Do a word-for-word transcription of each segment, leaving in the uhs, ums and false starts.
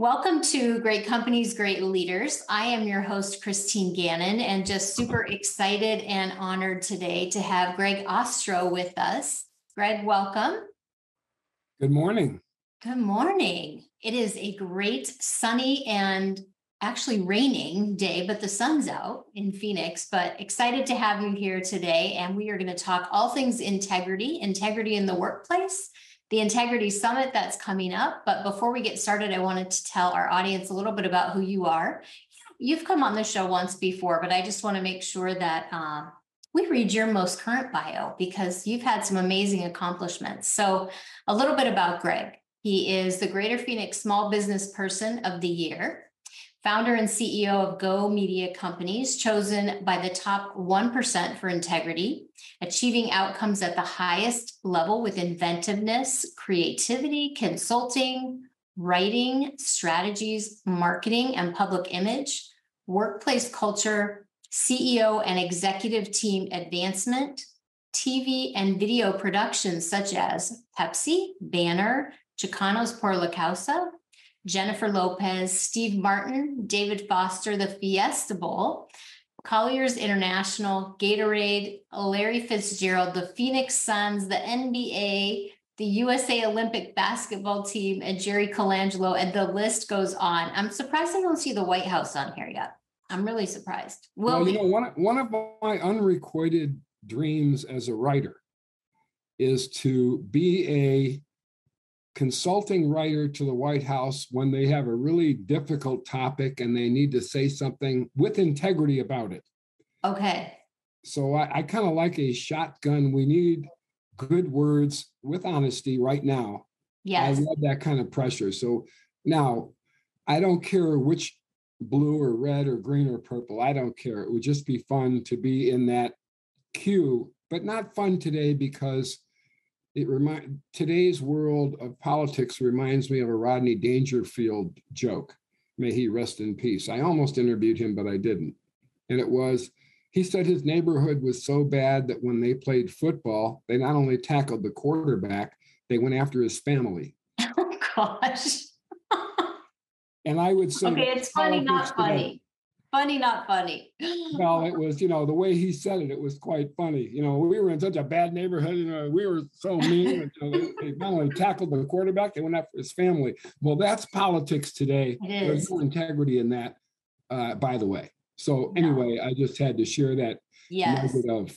Welcome to Great Companies, Great Leaders. I am your host, Christine Gannon, and just super excited and honored today to have Greg Ostro with us. Greg, welcome. Good morning. Good morning. It is a great sunny and actually raining day, but the sun's out in Phoenix, but excited to have you here today. And we are going to talk all things integrity, integrity in the workplace, the Integrity Summit that's coming up. But before we get started, I wanted to tell our audience a little bit about who you are. You've come on the show once before, but I just want to make sure that uh, we read your most current bio because you've had some amazing accomplishments. So a little bit about Greg. He is the Greater Phoenix Small Business Person of the Year, founder and C E O of Go Media Companies, chosen by the top one percent for integrity, achieving outcomes at the highest level with inventiveness, creativity, consulting, writing, strategies, marketing, and public image, workplace culture, C E O and executive team advancement, T V and video productions such as Pepsi, Banner, Chicanos Por La Causa, Jennifer Lopez, Steve Martin, David Foster, the Fiesta Bowl, Colliers International, Gatorade, Larry Fitzgerald, the Phoenix Suns, the N B A, the U S A Olympic basketball team, and Jerry Colangelo, and the list goes on. I'm surprised I don't see the White House on here yet. I'm really surprised. Well, well you know, one of, one of my unrequited dreams as a writer is to be a consulting writer to the White House when they have a really difficult topic and they need to say something with integrity about it. Okay. So I, I kind of like a shotgun. We need good words with honesty right now. Yes. I love that kind of pressure. So now I don't care which blue or red or green or purple. I don't care. It would just be fun to be in that queue, but not fun today because It remind today's world of politics reminds me of a Rodney Dangerfield joke. May he rest in peace. I almost interviewed him, but I didn't. And it was, he said his neighborhood was so bad that when they played football, they not only tackled the quarterback, they went after his family. Oh, gosh. And I would say, okay, it's funny, not funny. Funny, not funny. Well, it was, you know, the way he said it, it was quite funny. You know, we were in such a bad neighborhood, you know, we were so mean. You know, they not only tackled the quarterback, they went after his family. Well, that's politics today. There's no integrity in that, uh, by the way. So anyway, no. I just had to share that yes. Nugget of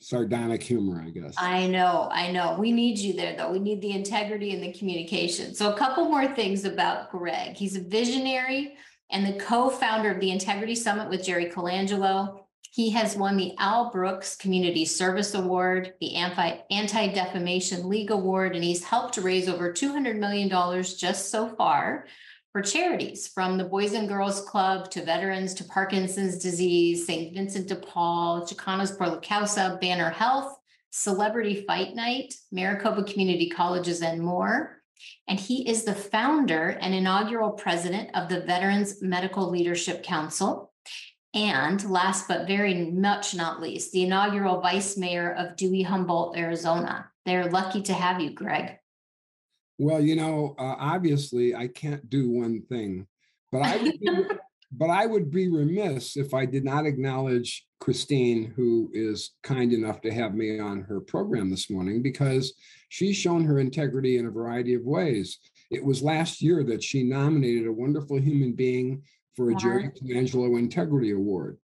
sardonic humor, I guess. I know, I know. We need you there, though. We need the integrity and the communication. So a couple more things about Greg. He's a visionary and the co-founder of the Integrity Summit with Jerry Colangelo. He has won the Al Brooks Community Service Award, the Anti-Defamation League Award, and he's helped raise over two hundred million dollars just so far for charities, from the Boys and Girls Club to veterans to Parkinson's disease, Saint Vincent de Paul, Chicanos Por La Causa, Banner Health, Celebrity Fight Night, Maricopa Community Colleges, and more. And he is the founder and inaugural president of the Veterans Medical Leadership Council. And last but very much not least, the inaugural vice mayor of Dewey-Humboldt, Arizona. They're lucky to have you, Greg. Well, you know, uh, obviously I can't do one thing, but I would be, but I would be remiss if I did not acknowledge Christine, who is kind enough to have me on her program this morning, because she's shown her integrity in a variety of ways. It was last year that she nominated a wonderful human being for a wow. Jerry Colangelo Integrity Award,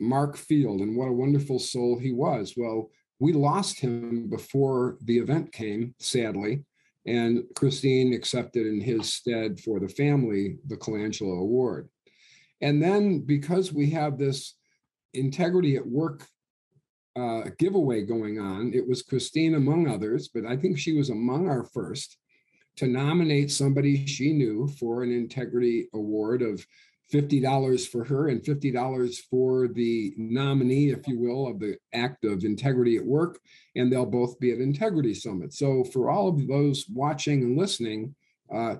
Mark Field, and what a wonderful soul he was. Well, we lost him before the event came, sadly, and Christine accepted in his stead for the family the Colangelo Award. And then because we have this integrity at work Uh, giveaway going on. It was Christine, among others, but I think she was among our first to nominate somebody she knew for an integrity award of fifty dollars for her and fifty dollars for the nominee, if you will, of the act of integrity at work, and they'll both be at Integrity Summit. So for all of those watching and listening, uh,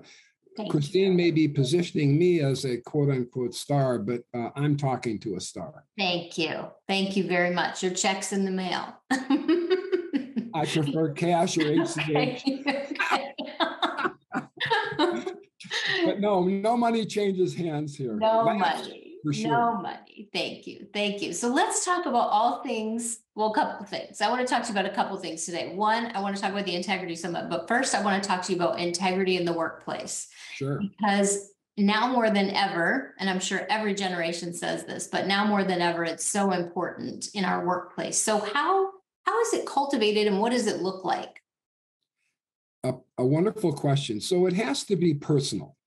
Christine may be positioning me as a quote-unquote star, but uh, I'm talking to a star. Thank you. Thank you very much. Your check's in the mail. I prefer cash or H C H. Okay. But no, no money changes hands here. No That's money. For sure. No money. Thank you. Thank you. So let's talk about all things. Well, a couple of things. I want to talk to you about a couple of things today. One, I want to talk about the Integrity Summit, but first I want to talk to you about integrity in the workplace. Sure. Because now more than ever, and I'm sure every generation says this, but now more than ever, it's so important in our workplace. So how, how is it cultivated and what does it look like? A, a wonderful question. So it has to be personal.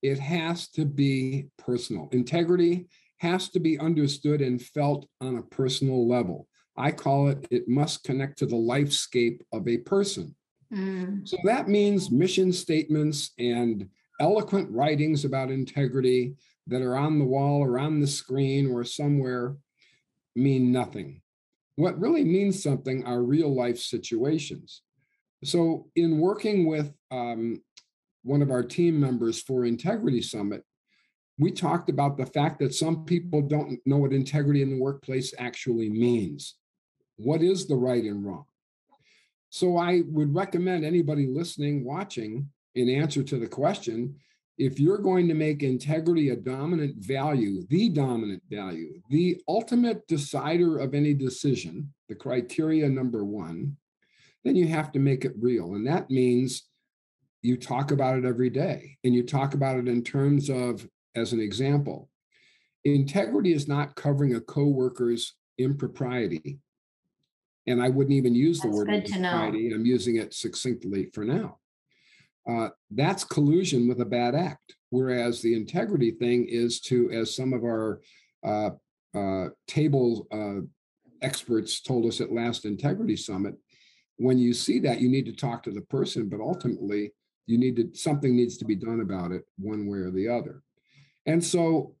It has to be personal. Integrity has to be understood and felt on a personal level. I call it, it must connect to the lifescape of a person. Mm. So that means mission statements and eloquent writings about integrity that are on the wall or on the screen or somewhere mean nothing. What really means something are real life situations. So in working with um, one of our team members for Integrity Summit, we talked about the fact that some people don't know what integrity in the workplace actually means. What is the right and wrong? So I would recommend anybody listening, watching, in answer to the question, if you're going to make integrity a dominant value, the dominant value, the ultimate decider of any decision, the criteria number one, then you have to make it real. And that means you talk about it every day. And you talk about it in terms of, as an example, integrity is not covering a coworker's impropriety. And I wouldn't even use the That's word impropriety. I'm using it succinctly for now. Uh, that's collusion with a bad act, whereas the integrity thing is to, as some of our uh, uh, table uh, experts told us at last Integrity Summit, when you see that, you need to talk to the person, but ultimately you need to, something needs to be done about it one way or the other. And so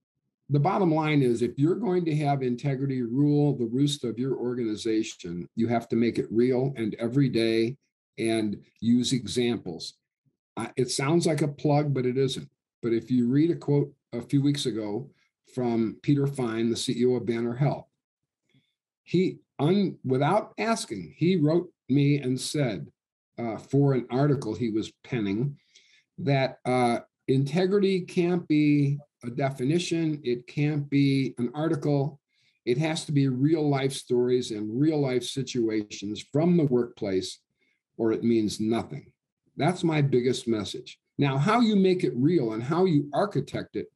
the bottom line is, if you're going to have integrity rule the roost of your organization, you have to make it real and every day and use examples. Uh, it sounds like a plug, but it isn't. But if you read a quote a few weeks ago from Peter Fine, the C E O of Banner Health, he, un, without asking, he wrote me and said uh, for an article he was penning that uh, integrity can't be a definition. It can't be an article. It has to be real life stories and real life situations from the workplace, or it means nothing. That's my biggest message. Now, how you make it real and how you architect it,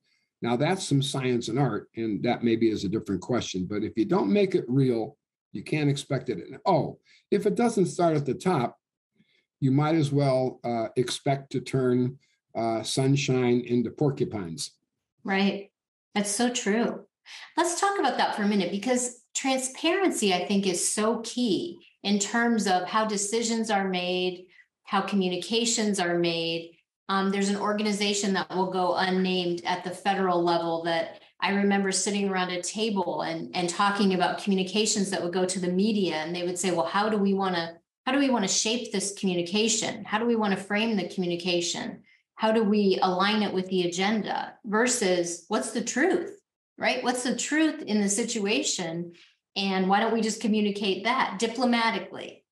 now that's some science and art, and that maybe is a different question. But if you don't make it real, you can't expect it. And oh, if it doesn't start at the top, you might as well uh, expect to turn uh, sunshine into porcupines. Right. That's so true. Let's talk about that for a minute, because transparency, I think, is so key in terms of how decisions are made, how communications are made. Um, there's an organization that will go unnamed at the federal level that I remember sitting around a table and, and talking about communications that would go to the media. And they would say, well, how do we want to, how do we want to shape this communication? How do we want to frame the communication? How do we align it with the agenda versus what's the truth, right? What's the truth in the situation? And why don't we just communicate that diplomatically?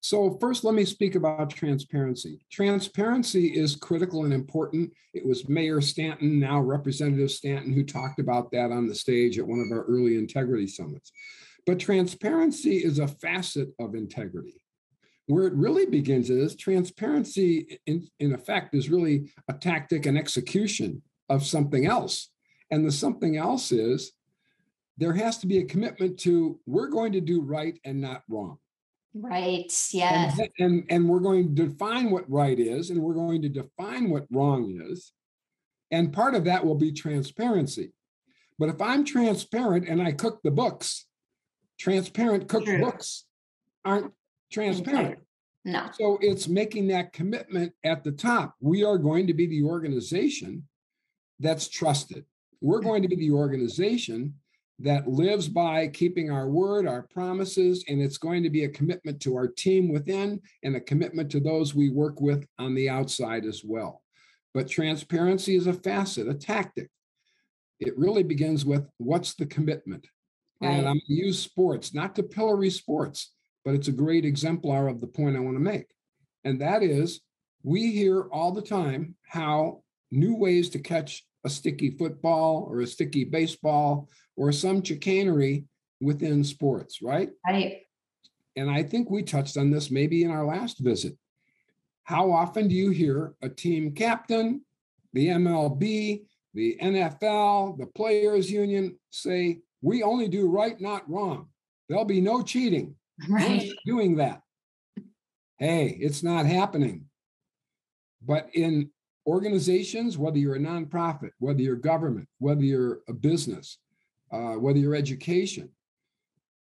So first, let me speak about transparency. Transparency is critical and important. It was Mayor Stanton, now Representative Stanton, who talked about that on the stage at one of our early integrity summits. But transparency is a facet of integrity. Where it really begins is transparency, in, in effect, is really a tactic and execution of something else. And the something else is there has to be a commitment to we're going to do right and not wrong. Right. Yes. And, and, and we're going to define what right is, and we're going to define what wrong is. And part of that will be transparency. But if I'm transparent and I cook the books, transparent cooked True. Books aren't transparent. No. So it's making that commitment at the top. We are going to be the organization that's trusted. We're going to be the organization that lives by keeping our word, our promises, and it's going to be a commitment to our team within and a commitment to those we work with on the outside as well. But transparency is a facet, a tactic. It really begins with what's the commitment? Right. And I'm going to use sports, not to pillory sports, but it's a great exemplar of the point I want to make. And that is we hear all the time how new ways to catch a sticky football or a sticky baseball or some chicanery within sports, right? Right. And I think we touched on this maybe in our last visit. How often do you hear a team captain, the M L B, the N F L, the players union say, we only do right, not wrong. There'll be no cheating. Right. Doing that. Hey, it's not happening. But in organizations, whether you're a nonprofit, whether you're government, whether you're a business, uh, whether you're education,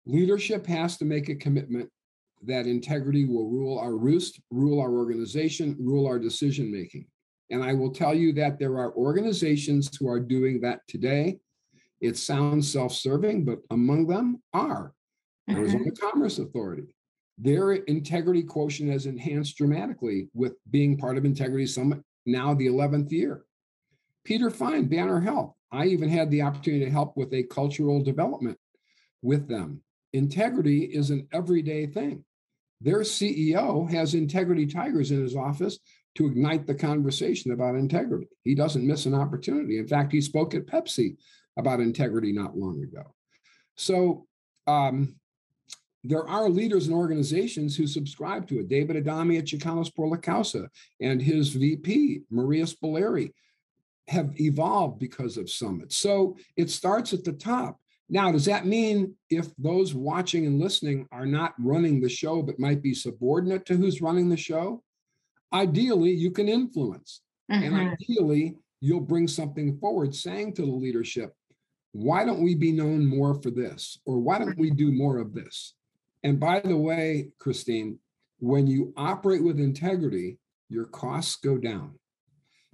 leadership has to make a commitment that integrity will rule our roost, rule our organization, rule our decision-making. And I will tell you that there are organizations who are doing that today. It sounds self-serving, but among them are mm-hmm. Arizona Commerce Authority. Their integrity quotient has enhanced dramatically with being part of Integrity Summit, now the eleventh year. Peter Fine, Banner Health. I even had the opportunity to help with a cultural development with them. Integrity is an everyday thing. Their C E O has integrity tigers in his office to ignite the conversation about integrity. He doesn't miss an opportunity. In fact, he spoke at Pepsi about integrity not long ago. So um, there are leaders and organizations who subscribe to it. David Adami at Chicanos Por La Causa and his V P, Maria Spilleri, have evolved because of summits. So it starts at the top. Now, does that mean if those watching and listening are not running the show, but might be subordinate to who's running the show? Ideally, you can influence. Uh-huh. And ideally, you'll bring something forward saying to the leadership, why don't we be known more for this? Or why don't we do more of this? And by the way, Christine, when you operate with integrity, your costs go down.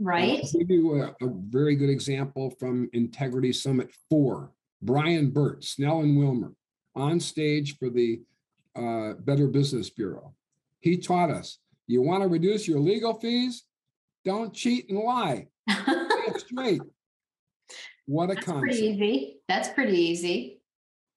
Right. I'll give you a, a very good example from Integrity Summit four. Brian Burt, Snell and Wilmer, on stage for the uh, Better Business Bureau. He taught us, you want to reduce your legal fees? Don't cheat and lie. That's straight. What a that's concept. Pretty easy. That's pretty easy.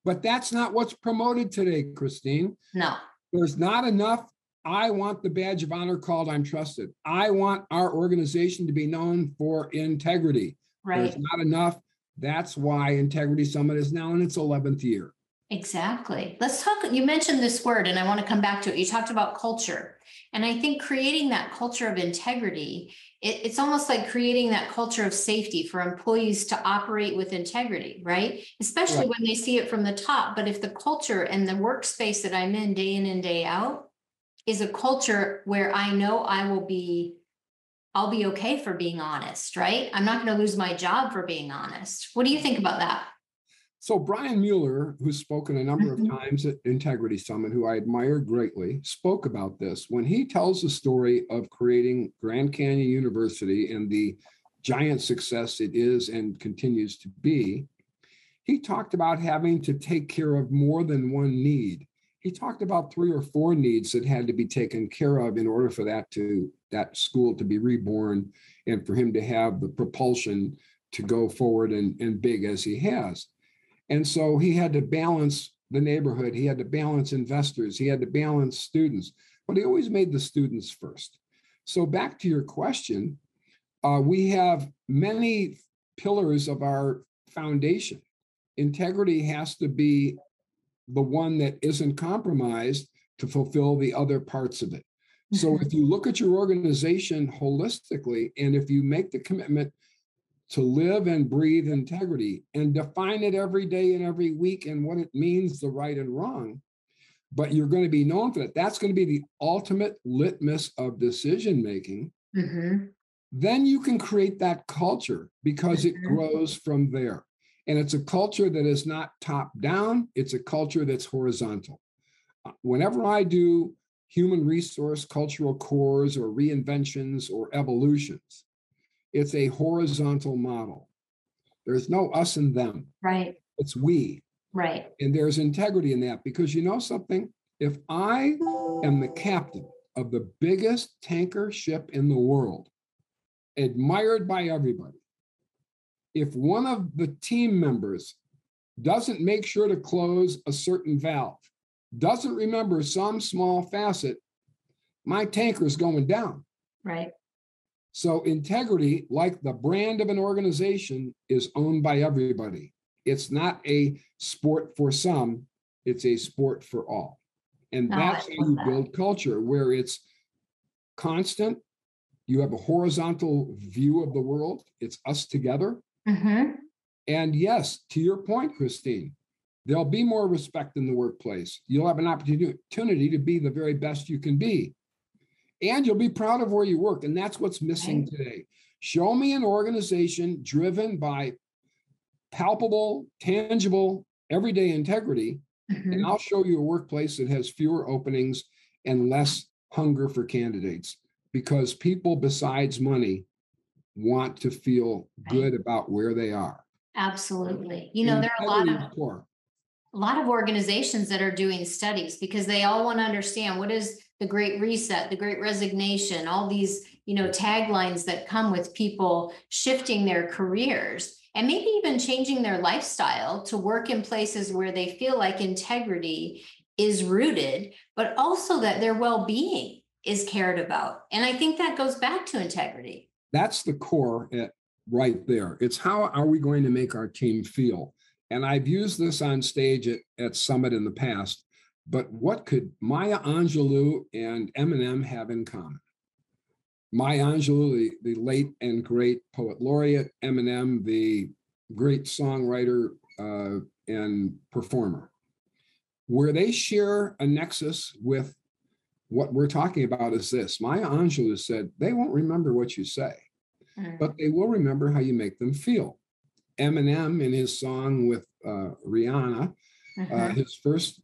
But that's not what's promoted today, Christine. No. There's not enough. I want the badge of honor called I'm trusted. I want our organization to be known for integrity. Right. There's not enough. That's why Integrity Summit is now in its eleventh year. Exactly. Let's talk. You mentioned this word, and I want to come back to it. You talked about culture. And I think creating that culture of integrity, it, it's almost like creating that culture of safety for employees to operate with integrity, right? Especially right. when they see it from the top. But if the culture and the workspace that I'm in day in and day out is a culture where I know I will be I'll be okay for being honest, right? I'm not going to lose my job for being honest. What do you think about that? So Brian Mueller, who's spoken a number of times at Integrity Summit, who I admire greatly, spoke about this when he tells the story of creating Grand Canyon University and the giant success it is and continues to be. He talked about having to take care of more than one need. He talked about three or four needs that had to be taken care of in order for that to that school to be reborn and for him to have the propulsion to go forward and, and big as he has. And so he had to balance the neighborhood. He had to balance investors. He had to balance students, but he always made the students first. So back to your question, uh, we have many pillars of our foundation. Integrity has to be the one that isn't compromised to fulfill the other parts of it. So if you look at your organization holistically, and if you make the commitment to live and breathe integrity and define it every day and every week and what it means, the right and wrong, but you're going to be known for that. That's going to be the ultimate litmus of decision-making. Mm-hmm. Then you can create that culture because it grows from there. And it's a culture that is not top down. It's a culture that's horizontal. Whenever I do human resource, cultural cores, or reinventions, or evolutions, it's a horizontal model. There's no us and them. Right. It's we. Right. And there's integrity in that because you know something? If I am the captain of the biggest tanker ship in the world, admired by everybody, if one of the team members doesn't make sure to close a certain valve, doesn't remember some small facet, my tanker is going down. Right. So integrity, like the brand of an organization, is owned by everybody. It's not a sport for some, it's a sport for all. And oh, that's how you that. build culture, where it's constant. You have a horizontal view of the world. It's us together. Mm-hmm. And yes, to your point, Christine, there'll be more respect in the workplace. You'll have an opportunity to be the very best you can be. And you'll be proud of where you work. And that's what's missing today. Show me an organization driven by palpable, tangible, everyday integrity, mm-hmm. and I'll show you a workplace that has fewer openings and less hunger for candidates, because people besides money want to feel good about where they are. Absolutely. You know, and there are a lot of poor. a lot of organizations that are doing studies, because they all want to understand what is the Great Reset, the Great Resignation, all these, you know, taglines that come with people shifting their careers and maybe even changing their lifestyle to work in places where they feel like integrity is rooted, but also that their well-being is cared about. And I think that goes back to integrity. That's the core right there. It's how are we going to make our team feel? And I've used this on stage at, at Summit in the past, but what could Maya Angelou and Eminem have in common? Maya Angelou, the, the late and great poet laureate, Eminem, the great songwriter uh, and performer, where they share a nexus with what we're talking about is this. Maya Angelou said, they won't remember what you say, mm. but they will remember how you make them feel. Eminem, in his song with uh, Rihanna, uh-huh. uh, his first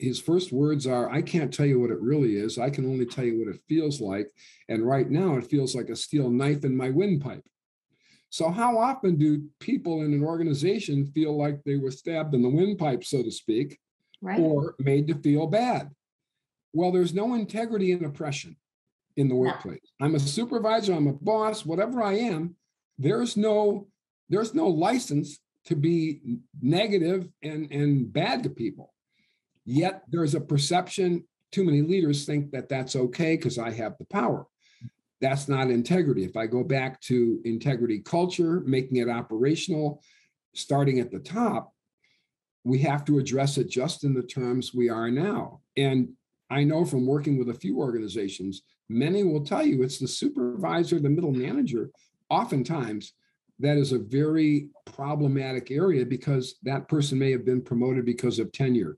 his first words are, I can't tell you what it really is. I can only tell you what it feels like. And right now it feels like a steel knife in my windpipe. So how often do people in an organization feel like they were stabbed in the windpipe, so to speak, right. or made to feel bad? Well, there's no integrity in oppression in the workplace. No. I'm a supervisor, I'm a boss, whatever I am, there's no There's no license to be negative and, and bad to people. Yet there's a perception, too many leaders think that that's okay because I have the power. That's not integrity. If I go back to integrity culture, making it operational, starting at the top, we have to address it just in the terms we are now. And I know from working with a few organizations, many will tell you it's the supervisor, the middle manager, oftentimes, that is a very problematic area, because that person may have been promoted because of tenure,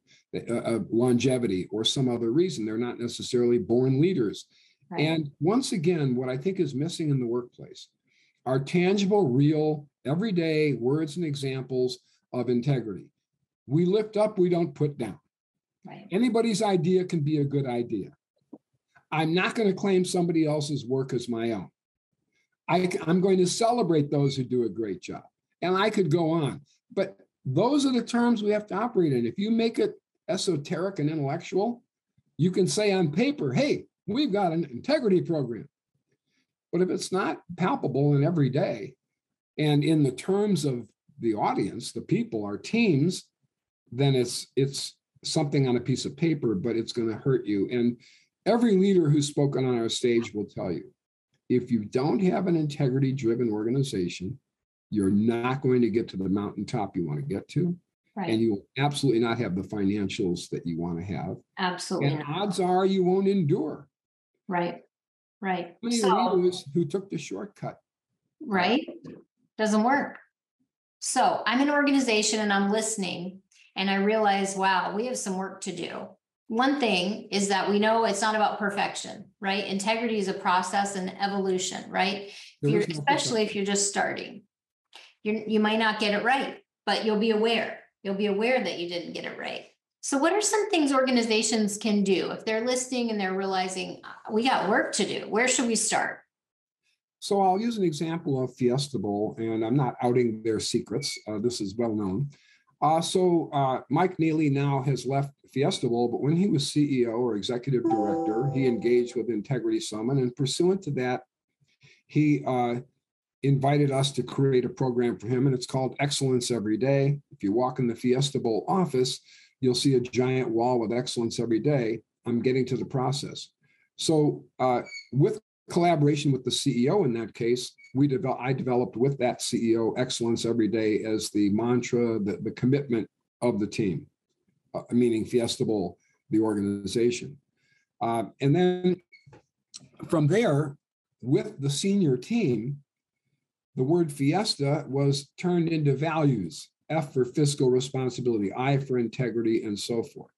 of longevity, or some other reason. They're not necessarily born leaders. Right. And once again, what I think is missing in the workplace are tangible, real, everyday words and examples of integrity. We lift up, we don't put down. Right. Anybody's idea can be a good idea. I'm not going to claim somebody else's work as my own. I, I'm going to celebrate those who do a great job. And I could go on. But those are the terms we have to operate in. If you make it esoteric and intellectual, you can say on paper, hey, we've got an integrity program. But if it's not palpable and every day, and in the terms of the audience, the people, our teams, then it's it's something on a piece of paper, but it's going to hurt you. And every leader who's spoken on our stage will tell you, if you don't have an integrity-driven organization, you're not going to get to the mountaintop you want to get to. Right. And you will absolutely not have the financials that you want to have. Absolutely. And odds are you won't endure. Right, right. Many so, leaders who took the shortcut. Right? Doesn't work. So I'm an organization and I'm listening and I realize, wow, we have some work to do. One thing is that we know it's not about perfection, right? Integrity is a process and evolution, right? If you're, especially if you're just starting. You're, you might not get it right, but you'll be aware. You'll be aware that you didn't get it right. So what are some things organizations can do if they're listening and they're realizing we got work to do? Where should we start? So I'll use an example of Fiesta Bowl, and I'm not outing their secrets. Uh, this is well known. Uh, so uh, Mike Neely now has left Fiesta Bowl, but when he was C E O or executive director, he engaged with Integrity Summit, and pursuant to that, he uh, invited us to create a program for him, and it's called Excellence Every Day. If you walk in the Fiesta Bowl office, you'll see a giant wall with Excellence Every Day. I'm getting to the process. So uh, with collaboration with the C E O in that case, we developed, I developed with that C E O, Excellence Every Day as the mantra, the, the commitment of the team, uh, meaning Fiesta Bowl, the organization. Uh, and then from there, with the senior team, the word Fiesta was turned into values, F for fiscal responsibility, I for integrity, and so forth.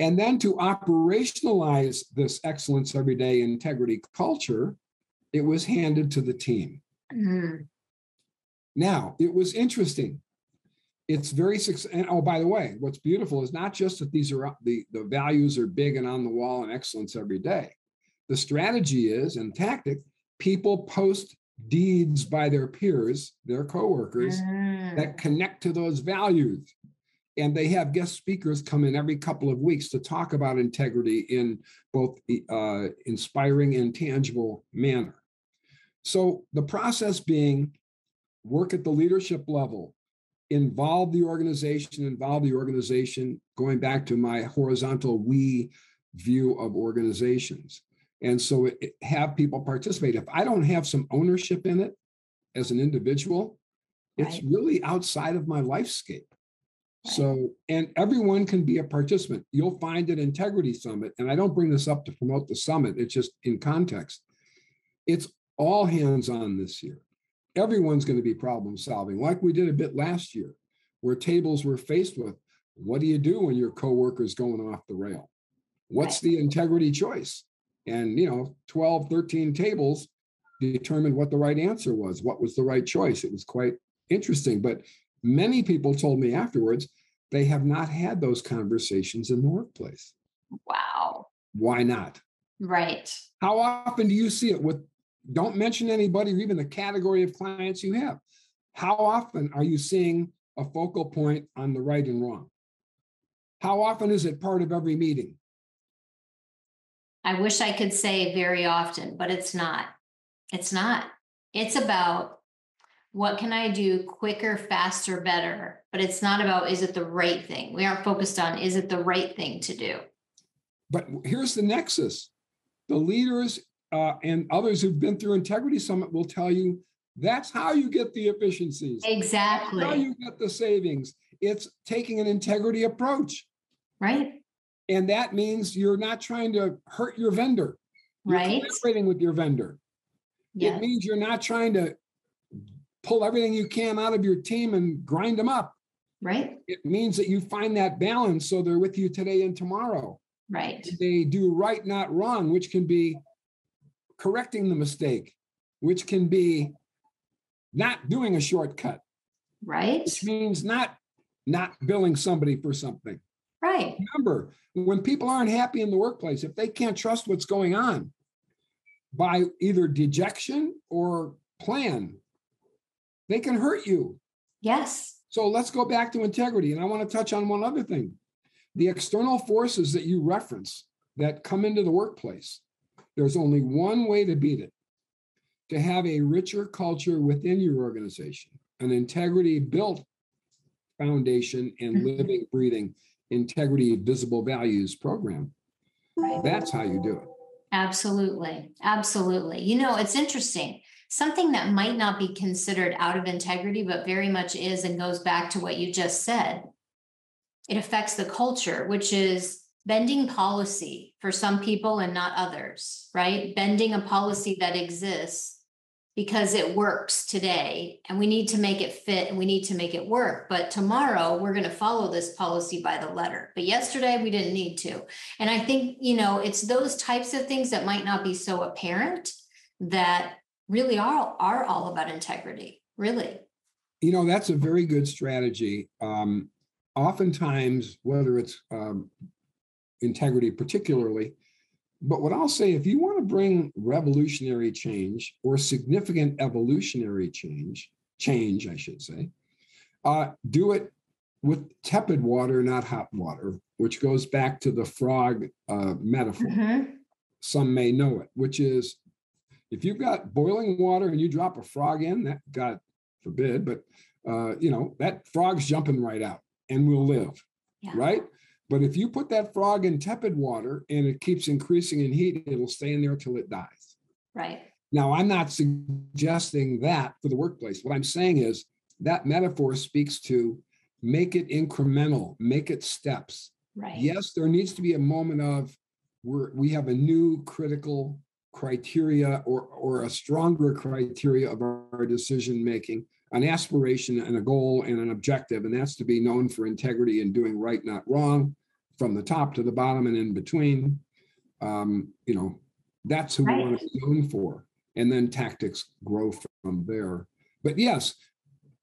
And then to operationalize this Excellence Every Day integrity culture, it was handed to the team. Mm-hmm. Now, it was interesting. It's very successful. And oh, by the way, what's beautiful is not just that these are the, the values are big and on the wall and Excellence Every Day. The strategy is and tactic, people post deeds by their peers, their coworkers, mm-hmm. that connect to those values. And they have guest speakers come in every couple of weeks to talk about integrity in both uh, inspiring and tangible manner. So the process being work at the leadership level, involve the organization, involve the organization, going back to my horizontal we view of organizations. And so it, it, have people participate. If I don't have some ownership in it as an individual, right. It's really outside of my lifescape. So, and everyone can be a participant. You'll find at Integrity Summit, and I don't bring this up to promote the summit, it's just in context. It's all hands on this year. Everyone's going to be problem solving, like we did a bit last year, where tables were faced with, what do you do when your coworker's going off the rail? What's the integrity choice? And, you know, twelve, thirteen tables determined what the right answer was, what was the right choice. It was quite interesting, but many people told me afterwards, they have not had those conversations in the workplace. Wow. Why not? Right. How often do you see it with, don't mention anybody or even the category of clients you have. How often are you seeing a focal point on the right and wrong? How often is it part of every meeting? I wish I could say very often, but it's not. It's not. It's about what can I do quicker, faster, better? But it's not about, is it the right thing? We aren't focused on, is it the right thing to do? But here's the nexus. The leaders uh, and others who've been through Integrity Summit will tell you, that's how you get the efficiencies. Exactly. That's how you get the savings. It's taking an integrity approach. Right. And that means you're not trying to hurt your vendor. You're right. Collaborating with your vendor. Yeah. It means you're not trying to pull everything you can out of your team and grind them up. Right. It means that you find that balance so they're with you today and tomorrow. Right. They do right, not wrong, which can be correcting the mistake, which can be not doing a shortcut. Right. Which means not not billing somebody for something. Right. Remember, when people aren't happy in the workplace, if they can't trust what's going on by either dejection or plan, they can hurt you. Yes. So let's go back to integrity. And I want to touch on one other thing. The external forces that you reference that come into the workplace, there's only one way to beat it, to have a richer culture within your organization, an integrity built foundation and mm-hmm. living, breathing, integrity, visible values program. Right. That's how you do it. Absolutely. Absolutely. You know, it's interesting. Something that might not be considered out of integrity, but very much is and goes back to what you just said. It affects the culture, which is bending policy for some people and not others, right? Bending a policy that exists because it works today and we need to make it fit and we need to make it work. But tomorrow we're going to follow this policy by the letter. But yesterday we didn't need to. And I think, you know, it's those types of things that might not be so apparent that really are, are all about integrity, really. You know, that's a very good strategy. Um, oftentimes, whether it's um, integrity particularly, but what I'll say, if you want to bring revolutionary change or significant evolutionary change, change, I should say, uh, do it with tepid water, not hot water, which goes back to the frog uh, metaphor. Mm-hmm. Some may know it, which is, if you've got boiling water and you drop a frog in, that God forbid, but uh, you know, that frog's jumping right out and will live, yeah. Right? But if you put that frog in tepid water and it keeps increasing in heat, it'll stay in there till it dies. Right. Now, I'm not suggesting that for the workplace. What I'm saying is that metaphor speaks to make it incremental, make it steps. Right. Yes, there needs to be a moment of we're, we have a new critical criteria or, or a stronger criteria of our, our decision-making, an aspiration and a goal and an objective, and that's to be known for integrity and doing right, not wrong, from the top to the bottom and in between. Um, you know, that's who right. we want to be known for. And then tactics grow from there. But yes,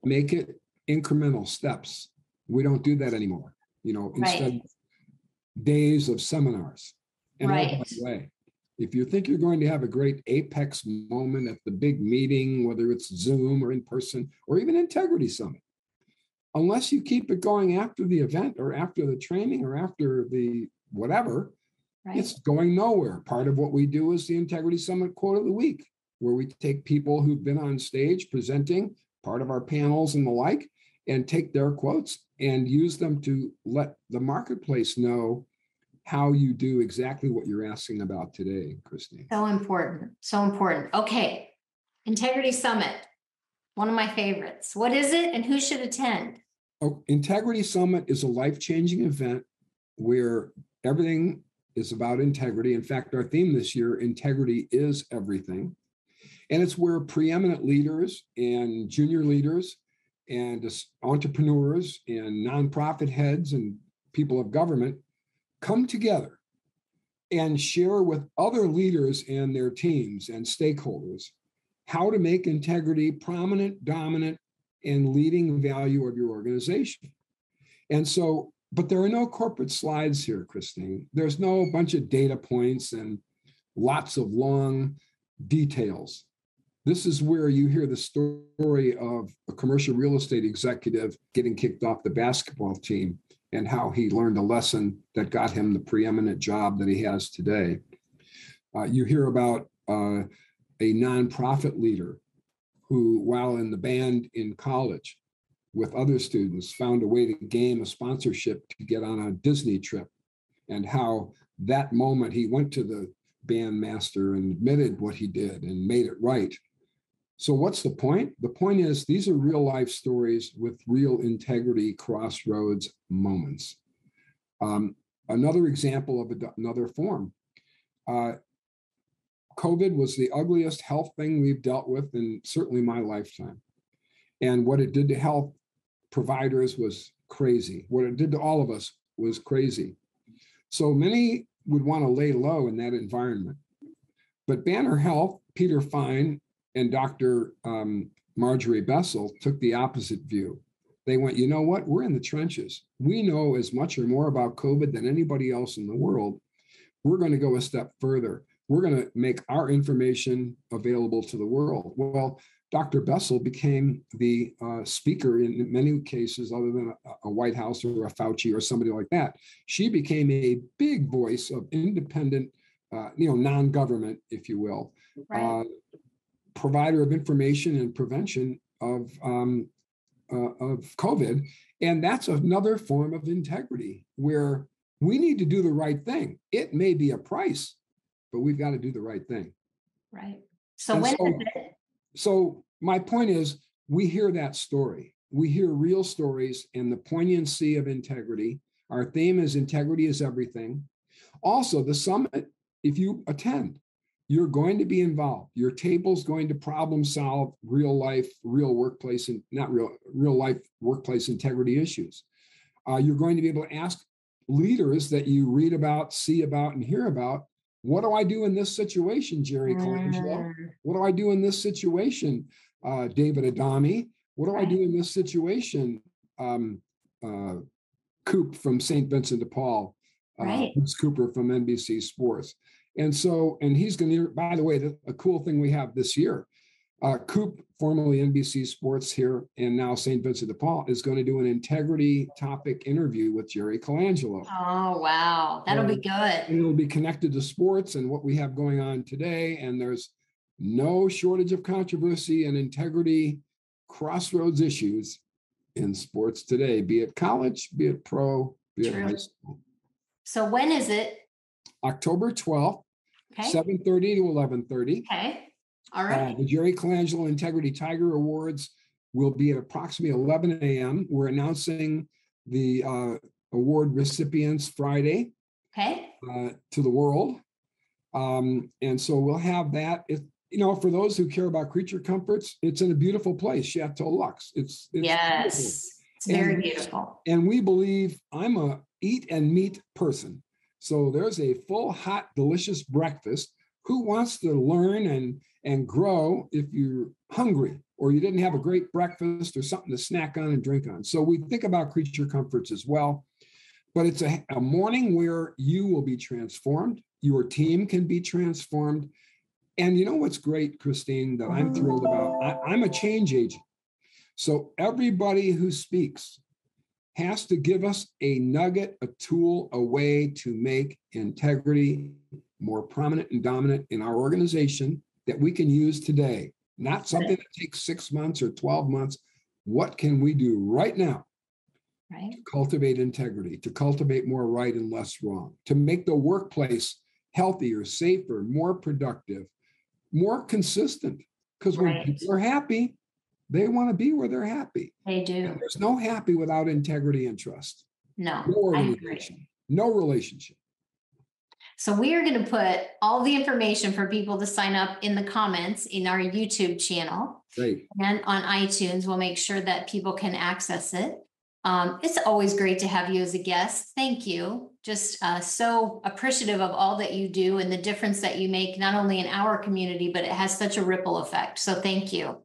make it incremental steps. We don't do that anymore. You know, instead right. of days of seminars. And right. by the way, if you think you're going to have a great apex moment at the big meeting, whether it's Zoom or in person or even Integrity Summit, unless you keep it going after the event or after the training or after the whatever, right. it's going nowhere. Part of what we do is the Integrity Summit Quote of the Week, where we take people who've been on stage presenting, part of our panels and the like, and take their quotes and use them to let the marketplace know how you do exactly what you're asking about today, Christine. So important, so important. Okay, Integrity Summit, one of my favorites. What is it and who should attend? Oh, Integrity Summit is a life-changing event where everything is about integrity. In fact, our theme this year, integrity is everything. And it's where preeminent leaders and junior leaders and entrepreneurs and nonprofit heads and people of government come together and share with other leaders and their teams and stakeholders how to make integrity prominent, dominant, and leading value of your organization. And so, but there are no corporate slides here, Christine. There's no bunch of data points and lots of long details. This is where you hear the story of a commercial real estate executive getting kicked off the basketball team and how he learned a lesson that got him the preeminent job that he has today. Uh, you hear about uh, a nonprofit leader who, while in the band in college with other students, found a way to game a sponsorship to get on a Disney trip, and how that moment he went to the band master and admitted what he did and made it right. So what's the point? The point is these are real life stories with real integrity crossroads moments. Um, another example of a, another form. Uh, COVID was the ugliest health thing we've dealt with in certainly my lifetime. And what it did to health providers was crazy. What it did to all of us was crazy. So many would want to lay low in that environment. But Banner Health, Peter Fine, and Doctor Um, Marjorie Bessel took the opposite view. They went, you know what? We're in the trenches. We know as much or more about COVID than anybody else in the world. We're going to go a step further. We're going to make our information available to the world. Well, Doctor Bessel became the uh, speaker in many cases, other than a, a White House or a Fauci or somebody like that. She became a big voice of independent, uh, you know, non-government, if you will. Right. Uh, provider of information and prevention of, um, uh, of COVID. And that's another form of integrity where we need to do the right thing. It may be a price, but we've got to do the right thing. Right. So and when so, is it? So my point is we hear that story. We hear real stories and the poignancy of integrity. Our theme is integrity is everything. Also, the summit, if you attend, you're going to be involved. Your table's going to problem solve real life, real workplace, and not real, real life workplace integrity issues. Uh, you're going to be able to ask leaders that you read about, see about, and hear about, what do I do in this situation, Jerry Colangelo? What do I do in this situation, uh, David Adami? What do I do in this situation, um, uh, Coop from Saint Vincent de Paul, uh, right. Bruce Cooper from N B C Sports? And so, and he's going to, by the way, the, a cool thing we have this year, uh, Coop, formerly N B C Sports here, and now Saint Vincent de Paul, is going to do an integrity topic interview with Jerry Colangelo. Oh, wow. That'll and, be good. And it'll be connected to sports and what we have going on today. And there's no shortage of controversy and integrity crossroads issues in sports today, be it college, be it pro, be it True. High school. So when is it? October twelfth. Okay. seven thirty to eleven thirty. Okay. All right. Uh, the Jerry Colangelo Integrity Tiger Awards will be at approximately eleven a.m. We're announcing the uh, award recipients Friday. Okay. Uh, to the world. Um, and so we'll have that. It, you know, for those who care about creature comforts, it's in a beautiful place, Chateau Lux. It's, it's yes, beautiful. It's very and, beautiful. And we believe I'm a eat and meet person. So there's a full, hot, delicious breakfast. Who wants to learn and, and grow if you're hungry or you didn't have a great breakfast or something to snack on and drink on? So we think about creature comforts as well. But it's a, a morning where you will be transformed. Your team can be transformed. And you know what's great, Christine, that I'm thrilled about? I, I'm a change agent. So everybody who speaks has to give us a nugget, a tool, a way to make integrity more prominent and dominant in our organization that we can use today. Not something that takes six months or twelve months. What can we do right now? Right. To cultivate integrity, to cultivate more right and less wrong, to make the workplace healthier, safer, more productive, more consistent. Because when right. people are happy, they want to be where they're happy. They do. And there's no happy without integrity and trust. No, no I agree. No relationship. So we are going to put all the information for people to sign up in the comments in our YouTube channel. Great. And on iTunes. We'll make sure that people can access it. Um, it's always great to have you as a guest. Thank you. Just uh, so appreciative of all that you do and the difference that you make, not only in our community, but it has such a ripple effect. So thank you.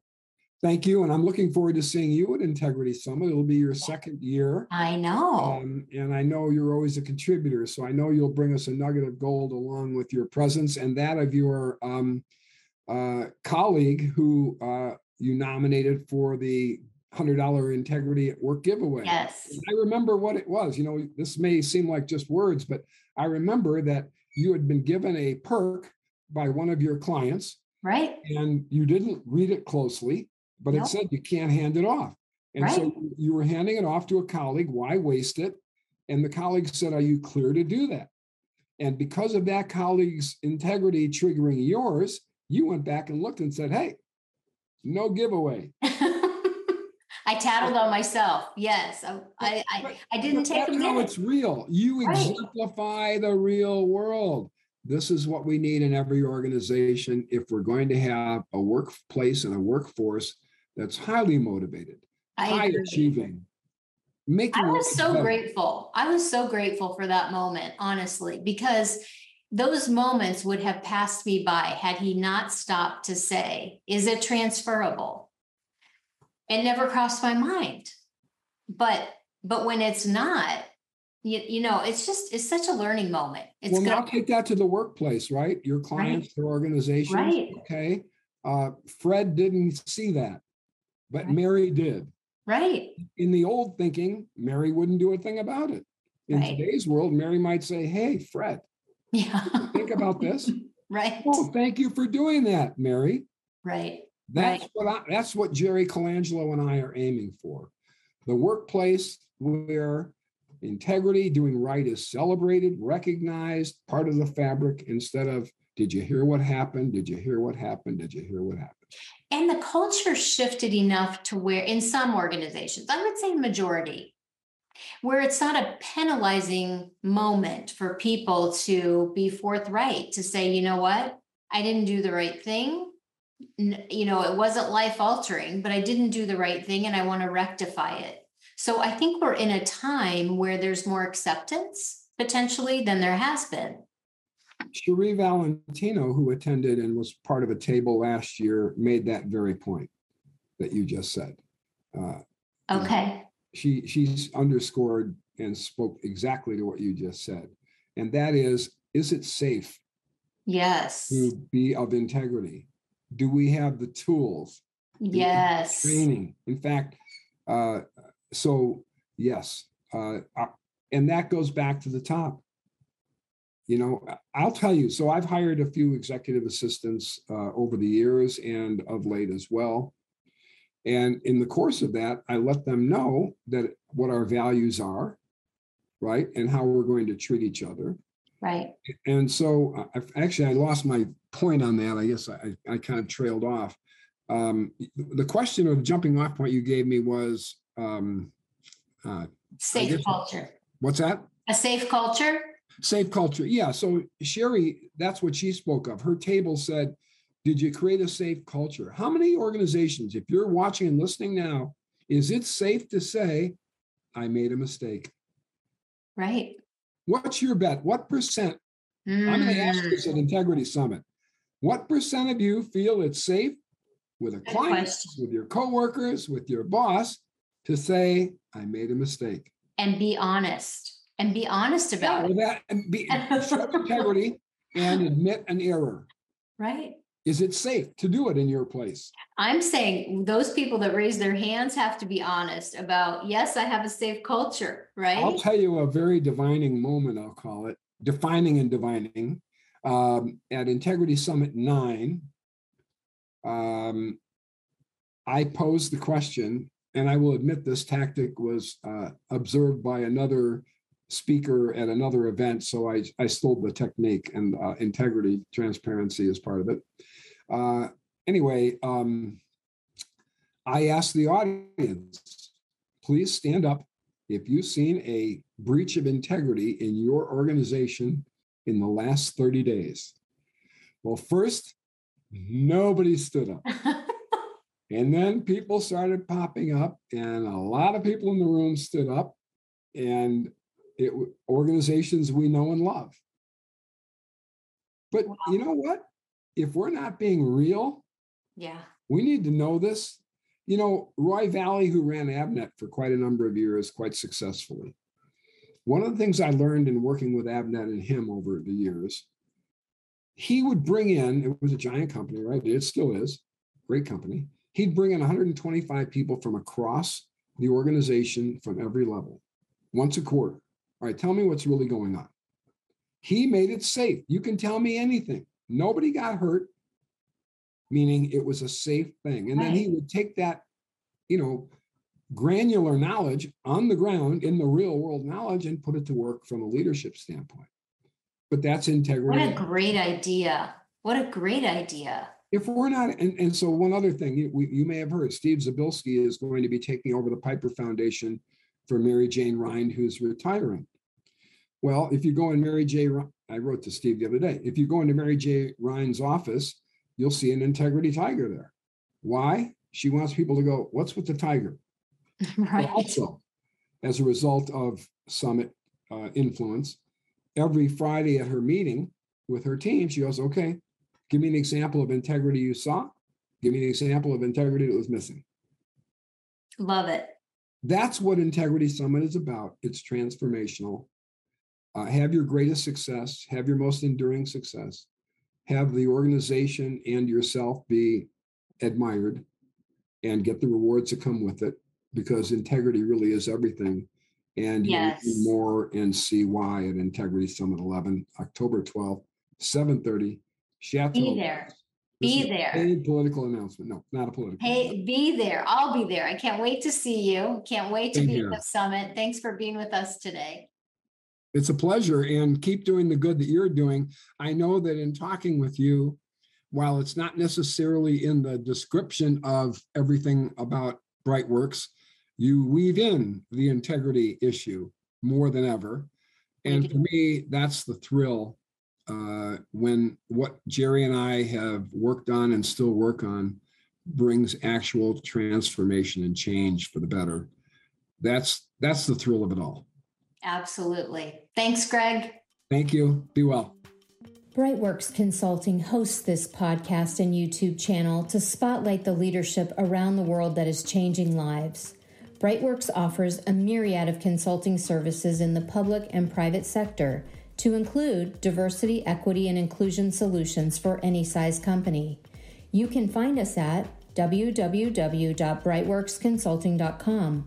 Thank you. And I'm looking forward to seeing you at Integrity Summit. It'll be your second year. I know. Um, and I know you're always a contributor. So I know you'll bring us a nugget of gold along with your presence and that of your um, uh, colleague who uh, you nominated for the one hundred dollars Integrity at Work giveaway. Yes. And I remember what it was. You know, this may seem like just words, but I remember that you had been given a perk by one of your clients. Right. And you didn't read it closely, but nope. It said you can't hand it off. And right. so you were handing it off to a colleague. Why waste it? And the colleague said, are you clear to do that? And because of that colleague's integrity triggering yours, you went back and looked and said, hey, no giveaway. I tattled on myself. Yes. I I, I, I didn't take a minute. No, it's real. You right. exemplify the real world. This is what we need in every organization if we're going to have a workplace and a workforce that's highly motivated, I high agree. achieving. Making I was so better. grateful. I was so grateful for that moment, honestly, because those moments would have passed me by had he not stopped to say, is it transferable? It never crossed my mind. But but when it's not, you, you know, it's just, it's such a learning moment. It's well, good. Now take that to the workplace, right? Your clients, right. your organizations. Right. Okay. Uh, Fred didn't see that, but right. Mary did. Right. In the old thinking, Mary wouldn't do a thing about it. In right. today's world, Mary might say, hey, Fred, yeah. think about this. Right. Oh, thank you for doing that, Mary. Right. That's right. what I, that's what Jerry Colangelo and I are aiming for. The workplace where integrity, doing right is celebrated, recognized, part of the fabric instead of, did you hear what happened? Did you hear what happened? Did you hear what happened? And the culture shifted enough to where in some organizations, I would say majority, where it's not a penalizing moment for people to be forthright, to say, you know what, I didn't do the right thing. You know, it wasn't life altering, but I didn't do the right thing and I want to rectify it. So I think we're in a time where there's more acceptance potentially than there has been. Cherie Valentino, who attended and was part of a table last year, made that very point that you just said. Uh, okay. She she's underscored and spoke exactly to what you just said. And that is, is it safe? Yes. To be of integrity? Do we have the tools? Yes. Training. In fact, uh, so yes. Uh, and that goes back to the top. You know, I'll tell you, so I've hired a few executive assistants uh, over the years and of late as well. And in the course of that, I let them know that what our values are, right? And how we're going to treat each other. Right. And so I've, actually, I lost my point on that. I guess I, I kind of trailed off. Um, the question of jumping off point you gave me was. Um, uh, safe culture. What's that? A safe culture. Safe culture. Yeah. So Sherry, that's what she spoke of. Her table said, did you create a safe culture? How many organizations, if you're watching and listening now, is it safe to say, I made a mistake? Right. What's your bet? What percent? Mm. I'm going to ask this at Integrity Summit. What percent of you feel it's safe with a Good client, question. With your coworkers, with your boss, to say, I made a mistake? And be honest. And be honest about yeah, that, and be, show integrity and admit an error. Right. Is it safe to do it in your place? I'm saying those people that raise their hands have to be honest about, yes, I have a safe culture, right? I'll tell you a very divining moment, I'll call it, defining and divining, um, at Integrity Summit nine, um, I posed the question, and I will admit this tactic was uh, observed by another speaker at another event, so I, I stole the technique, and uh, integrity, transparency is part of it. Uh, anyway, um, I asked the audience, please stand up if you've seen a breach of integrity in your organization in the last thirty days. Well, first, nobody stood up. And then people started popping up, and a lot of people in the room stood up, and it, organizations we know and love. But wow. You know what? If we're not being real, yeah, we need to know this. You know, Roy Valley, who ran Abnet for quite a number of years, quite successfully. One of the things I learned in working with Abnet and him over the years, he would bring in, it was a giant company, right? It still is, great company. He'd bring in one hundred twenty-five people from across the organization from every level, once a quarter. All right, tell me what's really going on. He made it safe. You can tell me anything. Nobody got hurt, meaning it was a safe thing. And right. Then he would take that, you know, granular knowledge on the ground in the real world knowledge and put it to work from a leadership standpoint. But that's integrity. What a great idea. What a great idea. If we're not, and, and so one other thing you, we, you may have heard, Steve Zabilski is going to be taking over the Piper Foundation for Mary Jane Ryan, who's retiring. Well, if you go in Mary J. R- I wrote to Steve the other day, if you go into Mary J. Ryan's office, you'll see an integrity tiger there. Why? She wants people to go, what's with the tiger? Right. But also, as a result of Summit uh, influence, every Friday at her meeting with her team, she goes, okay, give me an example of integrity you saw. Give me an example of integrity that was missing. Love it. That's what Integrity Summit is about. It's transformational. Uh, have your greatest success, have your most enduring success, have the organization and yourself be admired, and get the rewards that come with it, because integrity really is everything. And yes. You can do more and see why at Integrity Summit eleven, October twelfth, seven thirty. Chateau. Be there. Be there. Any political announcement? No, not a political. Hey, be there. I'll be there. I can't wait to see you. Can't wait to be at the summit. Thanks for being with us today. It's a pleasure, and keep doing the good that you're doing. I know that in talking with you, while it's not necessarily in the description of everything about Brightworks, you weave in the integrity issue more than ever. And for me, that's the thrill. Uh, when what Jerry and I have worked on and still work on brings actual transformation and change for the better. That's that's the thrill of it all. Absolutely. Thanks, Greg. Thank you. Be well. Brightworks Consulting hosts this podcast and YouTube channel to spotlight the leadership around the world that is changing lives. Brightworks offers a myriad of consulting services in the public and private sector, to include diversity, equity, and inclusion solutions for any size company. You can find us at w w w dot brightworks consulting dot com.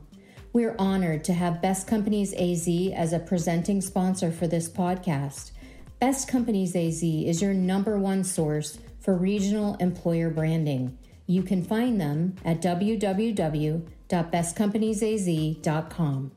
We're honored to have Best Companies A Z as a presenting sponsor for this podcast. Best Companies A Z is your number one source for regional employer branding. You can find them at w w w dot best companies a z dot com.